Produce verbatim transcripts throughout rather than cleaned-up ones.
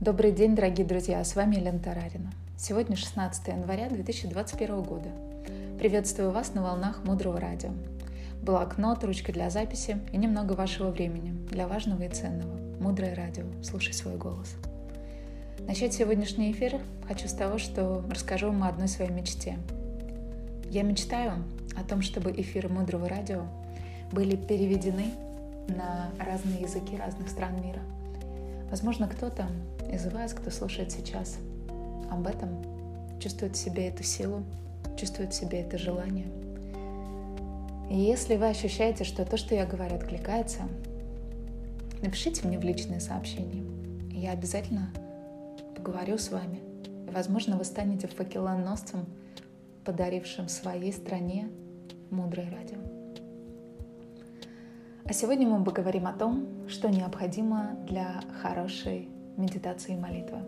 Добрый день, дорогие друзья, с вами Елена Тарарина. Сегодня шестнадцатое января две тысячи двадцать первого года. Приветствую вас на волнах Мудрого Радио. Блокнот, ручка для записи и немного вашего времени для важного и ценного. Мудрое Радио. Слушай свой голос. Начать сегодняшний эфир хочу с того, что расскажу вам о одной своей мечте. Я мечтаю о том, чтобы эфиры Мудрого Радио были переведены на разные языки разных стран мира. Возможно, кто-то из вас, кто слушает сейчас об этом, чувствует в себе эту силу, чувствует в себе это желание. И если вы ощущаете, что то, что я говорю, откликается, напишите мне в личные сообщения. Я обязательно поговорю с вами. И, возможно, вы станете факелоносцем, подарившим своей стране мудрое радио. А сегодня мы поговорим о том, что необходимо для хорошей медитации и молитвы.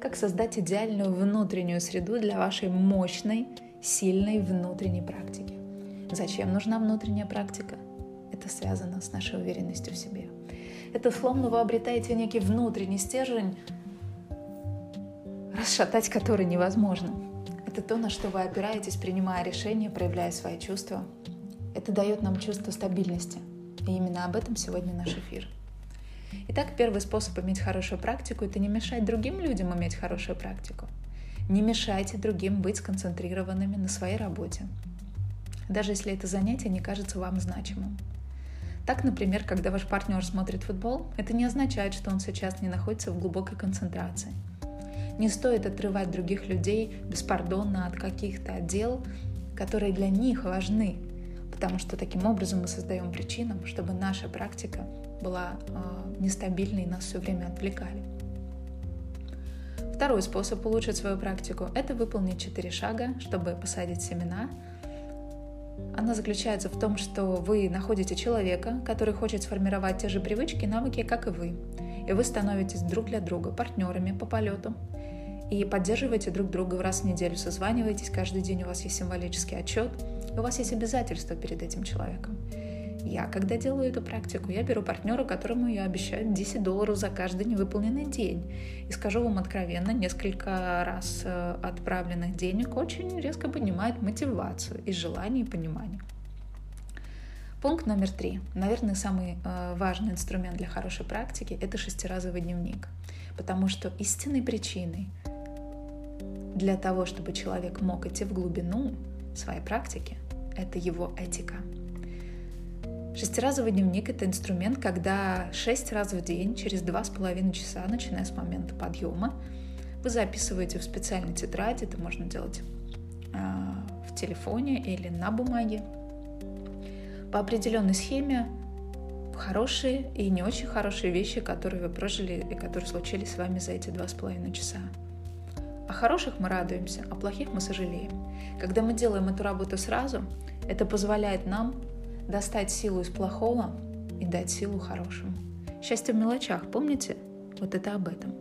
Как создать идеальную внутреннюю среду для вашей мощной, сильной внутренней практики. Зачем нужна внутренняя практика? Это связано с нашей уверенностью в себе. Это словно вы обретаете некий внутренний стержень, расшатать который невозможно. Это то, на что вы опираетесь, принимая решения, проявляя свои чувства. Это дает нам чувство стабильности. И именно об этом сегодня наш эфир. Итак, первый способ иметь хорошую практику – это не мешать другим людям иметь хорошую практику. Не мешайте другим быть сконцентрированными на своей работе, даже если это занятие не кажется вам значимым. Так, например, когда ваш партнер смотрит футбол, это не означает, что он сейчас не находится в глубокой концентрации. Не стоит отрывать других людей беспардонно от каких-то дел, которые для них важны, потому что таким образом мы создаем причину, чтобы наша практика была э, нестабильной и нас все время отвлекали. Второй способ улучшить свою практику – это выполнить четыре шага, чтобы посадить семена. Она заключается в том, что вы находите человека, который хочет сформировать те же привычки и навыки, как и вы, и вы становитесь друг для друга партнерами по полету и поддерживаете друг друга в раз в неделю, созваниваетесь, каждый день у вас есть символический отчет, у вас есть обязательства перед этим человеком. Я, когда делаю эту практику, я беру партнера, которому я обещаю десять долларов за каждый невыполненный день. И скажу вам откровенно, несколько раз отправленных денег очень резко поднимает мотивацию и желание, и понимание. Пункт номер три. Наверное, самый важный инструмент для хорошей практики – это шестиразовый дневник. Потому что истинной причиной для того, чтобы человек мог идти в глубину своей практики, это его этика. Шестиразовый дневник – это инструмент, когда шесть раз в день, через два с половиной часа, начиная с момента подъема, вы записываете в специальной тетради, это можно делать э, в телефоне или на бумаге, по определенной схеме хорошие и не очень хорошие вещи, которые вы прожили и которые случились с вами за эти два с половиной часа. О хороших мы радуемся, о плохих мы сожалеем. Когда мы делаем эту работу сразу, это позволяет нам достать силу из плохого и дать силу хорошему. Счастье в мелочах, помните? Вот это об этом.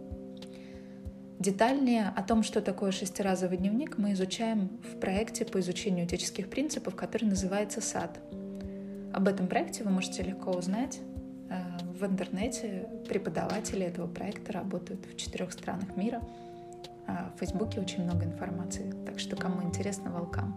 Детальнее о том, что такое шестиразовый дневник, мы изучаем в проекте по изучению этических принципов, который называется САД. Об этом проекте вы можете легко узнать. В интернете преподаватели этого проекта работают в четырех странах мира. В Фейсбуке очень много информации, так что кому интересно, welcome.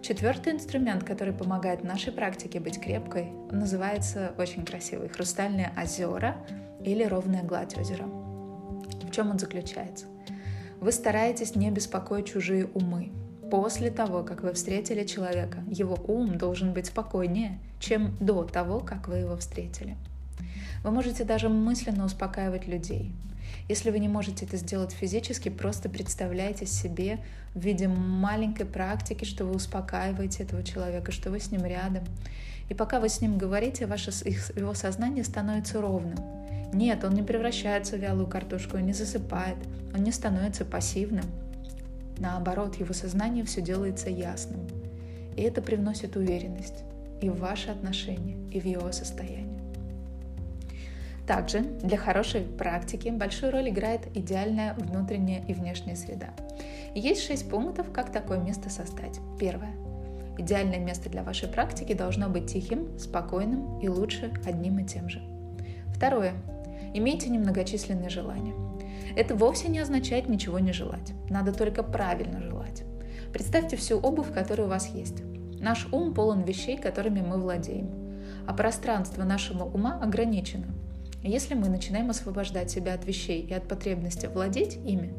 Четвертый инструмент, который помогает нашей практике быть крепкой, называется очень красивый «Хрустальные озера» или «Ровная гладь озера». В чем он заключается? Вы стараетесь не беспокоить чужие умы. После того, как вы встретили человека, его ум должен быть спокойнее, чем до того, как вы его встретили. Вы можете даже мысленно успокаивать людей. Если вы не можете это сделать физически, просто представляйте себе в виде маленькой практики, что вы успокаиваете этого человека, что вы с ним рядом. И пока вы с ним говорите, ваше, его сознание становится ровным. Нет, он не превращается в вялую картошку, он не засыпает, он не становится пассивным. Наоборот, его сознание все делается ясным. И это привносит уверенность и в ваши отношения, и в его состояние. Также для хорошей практики большую роль играет идеальная внутренняя и внешняя среда. И есть шесть пунктов, как такое место создать. Первое. Идеальное место для вашей практики должно быть тихим, спокойным и лучше одним и тем же. Второе. Имейте немногочисленные желания. Это вовсе не означает ничего не желать. Надо только правильно желать. Представьте всю обувь, которая у вас есть. Наш ум полон вещей, которыми мы владеем. А пространство нашего ума ограничено. Если мы начинаем освобождать себя от вещей и от потребности владеть ими,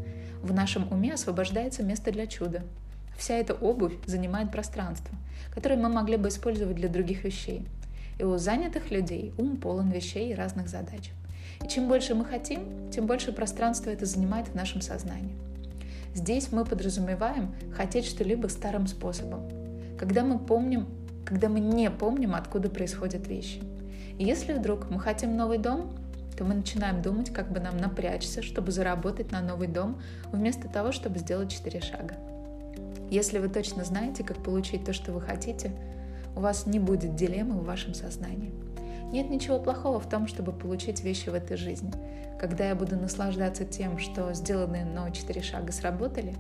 в нашем уме освобождается место для чуда. Вся эта обувь занимает пространство, которое мы могли бы использовать для других вещей. И у занятых людей ум полон вещей и разных задач. И чем больше мы хотим, тем больше пространства это занимает в нашем сознании. Здесь мы подразумеваем хотеть что-либо старым способом, когда мы помним, когда мы не помним, откуда происходят вещи. И если вдруг мы хотим новый дом, то мы начинаем думать, как бы нам напрячься, чтобы заработать на новый дом, вместо того, чтобы сделать четыре шага. Если вы точно знаете, как получить то, что вы хотите, у вас не будет дилеммы в вашем сознании. Нет ничего плохого в том, чтобы получить вещи в этой жизни. Когда я буду наслаждаться тем, что сделанные мной четыре шага сработали,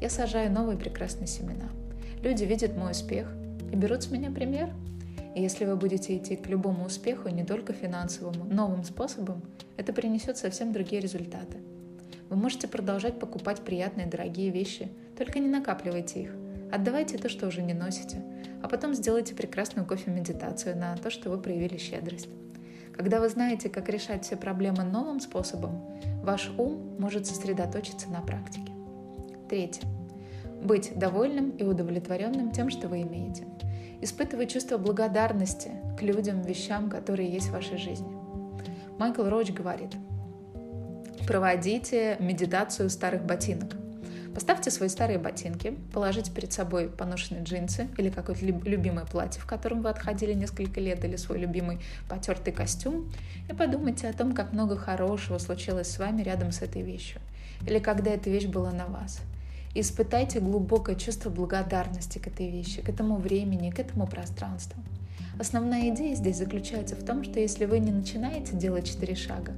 я сажаю новые прекрасные семена. Люди видят мой успех и берут с меня пример. И если вы будете идти к любому успеху, не только финансовому, новым способом, это принесет совсем другие результаты. Вы можете продолжать покупать приятные дорогие вещи, только не накапливайте их. Отдавайте то, что уже не носите, а потом сделайте прекрасную кофе-медитацию на то, что вы проявили щедрость. Когда вы знаете, как решать все проблемы новым способом, ваш ум может сосредоточиться на практике. Третье. Быть довольным и удовлетворенным тем, что вы имеете. Испытывать чувство благодарности к людям, вещам, которые есть в вашей жизни. Майкл Роуч говорит: проводите медитацию старых ботинок. Поставьте свои старые ботинки, положите перед собой поношенные джинсы или какое-то любимое платье, в котором вы отходили несколько лет, или свой любимый потертый костюм, и подумайте о том, как много хорошего случилось с вами рядом с этой вещью, или когда эта вещь была на вас. И испытайте глубокое чувство благодарности к этой вещи, к этому времени, к этому пространству. Основная идея здесь заключается в том, что если вы не начинаете делать четыре шага,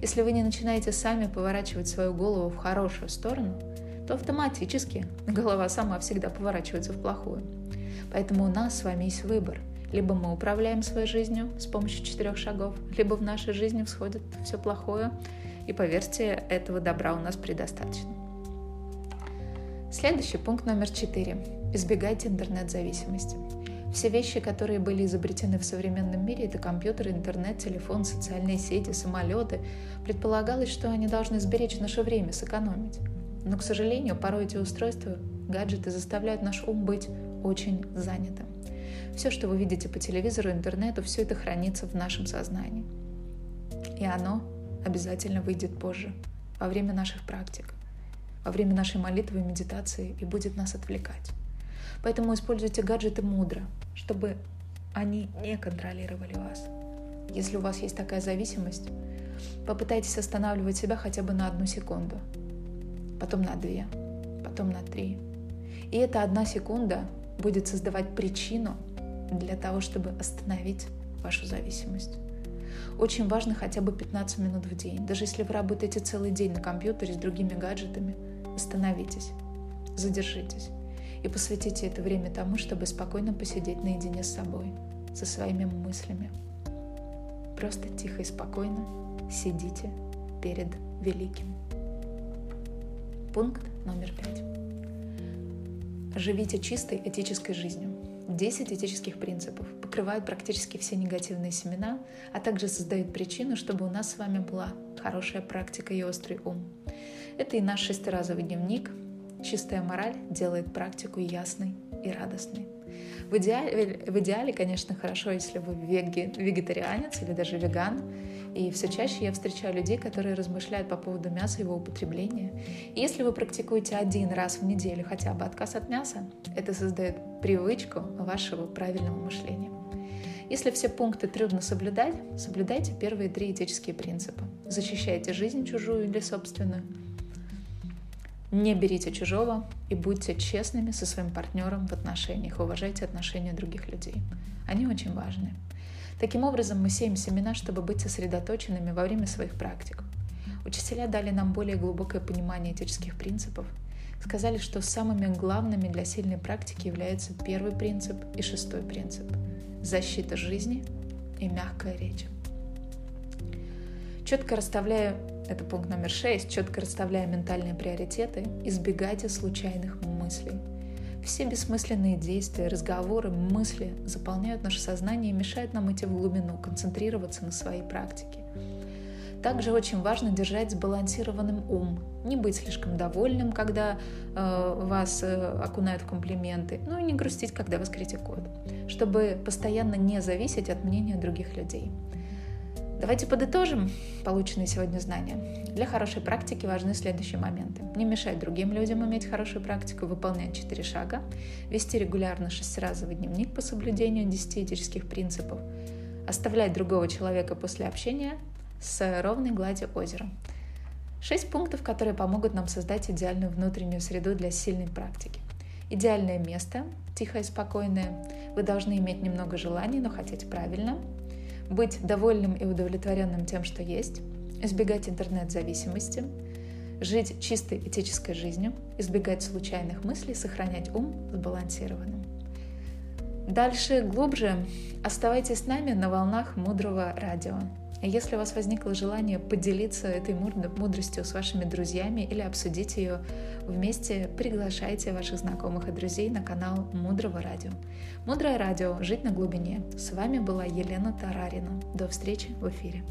если вы не начинаете сами поворачивать свою голову в хорошую сторону, то автоматически голова сама всегда поворачивается в плохую. Поэтому у нас с вами есть выбор. Либо мы управляем своей жизнью с помощью четырех шагов, либо в нашей жизни всходит все плохое, и, поверьте, этого добра у нас предостаточно. Следующий пункт номер четыре. Избегайте интернет-зависимости. Все вещи, которые были изобретены в современном мире, это компьютер, интернет, телефон, социальные сети, самолеты, предполагалось, что они должны сберечь наше время, сэкономить. Но, к сожалению, порой эти устройства, гаджеты заставляют наш ум быть очень занятым. Все, что вы видите по телевизору, интернету, все это хранится в нашем сознании. И оно обязательно выйдет позже, во время наших практик, во время нашей молитвы и медитации, и будет нас отвлекать. Поэтому используйте гаджеты мудро, чтобы они не контролировали вас. Если у вас есть такая зависимость, попытайтесь останавливать себя хотя бы на одну секунду. Потом на две, потом на три. И эта одна секунда будет создавать причину для того, чтобы остановить вашу зависимость. Очень важно хотя бы пятнадцать минут в день. Даже если вы работаете целый день на компьютере с другими гаджетами, остановитесь, задержитесь и посвятите это время тому, чтобы спокойно посидеть наедине с собой, со своими мыслями. Просто тихо и спокойно сидите перед великим. Пункт номер пять. Живите чистой этической жизнью. десять этических принципов покрывают практически все негативные семена, а также создают причину, чтобы у нас с вами была хорошая практика и острый ум. Это и наш шестиразовый дневник. Чистая мораль делает практику ясной и радостной. В идеале, в идеале, конечно, хорошо, если вы веги, вегетарианец или даже веган. И все чаще я встречаю людей, которые размышляют по поводу мяса и его употребления. И если вы практикуете один раз в неделю хотя бы отказ от мяса, это создает привычку вашего правильного мышления. Если все пункты трудно соблюдать, соблюдайте первые три этические принципа. Защищайте жизнь чужую или собственную. Не берите чужого и будьте честными со своим партнером в отношениях. Уважайте отношения других людей. Они очень важны. Таким образом, мы сеем семена, чтобы быть сосредоточенными во время своих практик. Учителя дали нам более глубокое понимание этических принципов. Сказали, что самыми главными для сильной практики являются первый принцип и шестой принцип – защита жизни и мягкая речь. Четко расставляя, это пункт номер шесть, четко расставляя ментальные приоритеты, избегайте случайных мыслей. Все бессмысленные действия, разговоры, мысли заполняют наше сознание и мешают нам идти в глубину, концентрироваться на своей практике. Также очень важно держать сбалансированным ум, не быть слишком довольным, когда э, вас э, окунают в комплименты, ну и не грустить, когда вас критикуют, чтобы постоянно не зависеть от мнения других людей. Давайте подытожим полученные сегодня знания. Для хорошей практики важны следующие моменты. Не мешать другим людям иметь хорошую практику, выполнять четыре шага, вести регулярно шестиразовый дневник по соблюдению десяти этических принципов, оставлять другого человека после общения с ровной гладью озера. Шесть пунктов, которые помогут нам создать идеальную внутреннюю среду для сильной практики. Идеальное место, тихое и спокойное. Вы должны иметь немного желаний, но хотеть правильно. Быть довольным и удовлетворенным тем, что есть, избегать интернет-зависимости, жить чистой этической жизнью, избегать случайных мыслей, сохранять ум сбалансированным. Дальше, глубже. Оставайтесь с нами на волнах Мудрого Радио. Если у вас возникло желание поделиться этой мудростью с вашими друзьями или обсудить ее вместе, приглашайте ваших знакомых и друзей на канал Мудрого Радио. Мудрое Радио. Жить на глубине. С вами была Елена Тарарина. До встречи в эфире.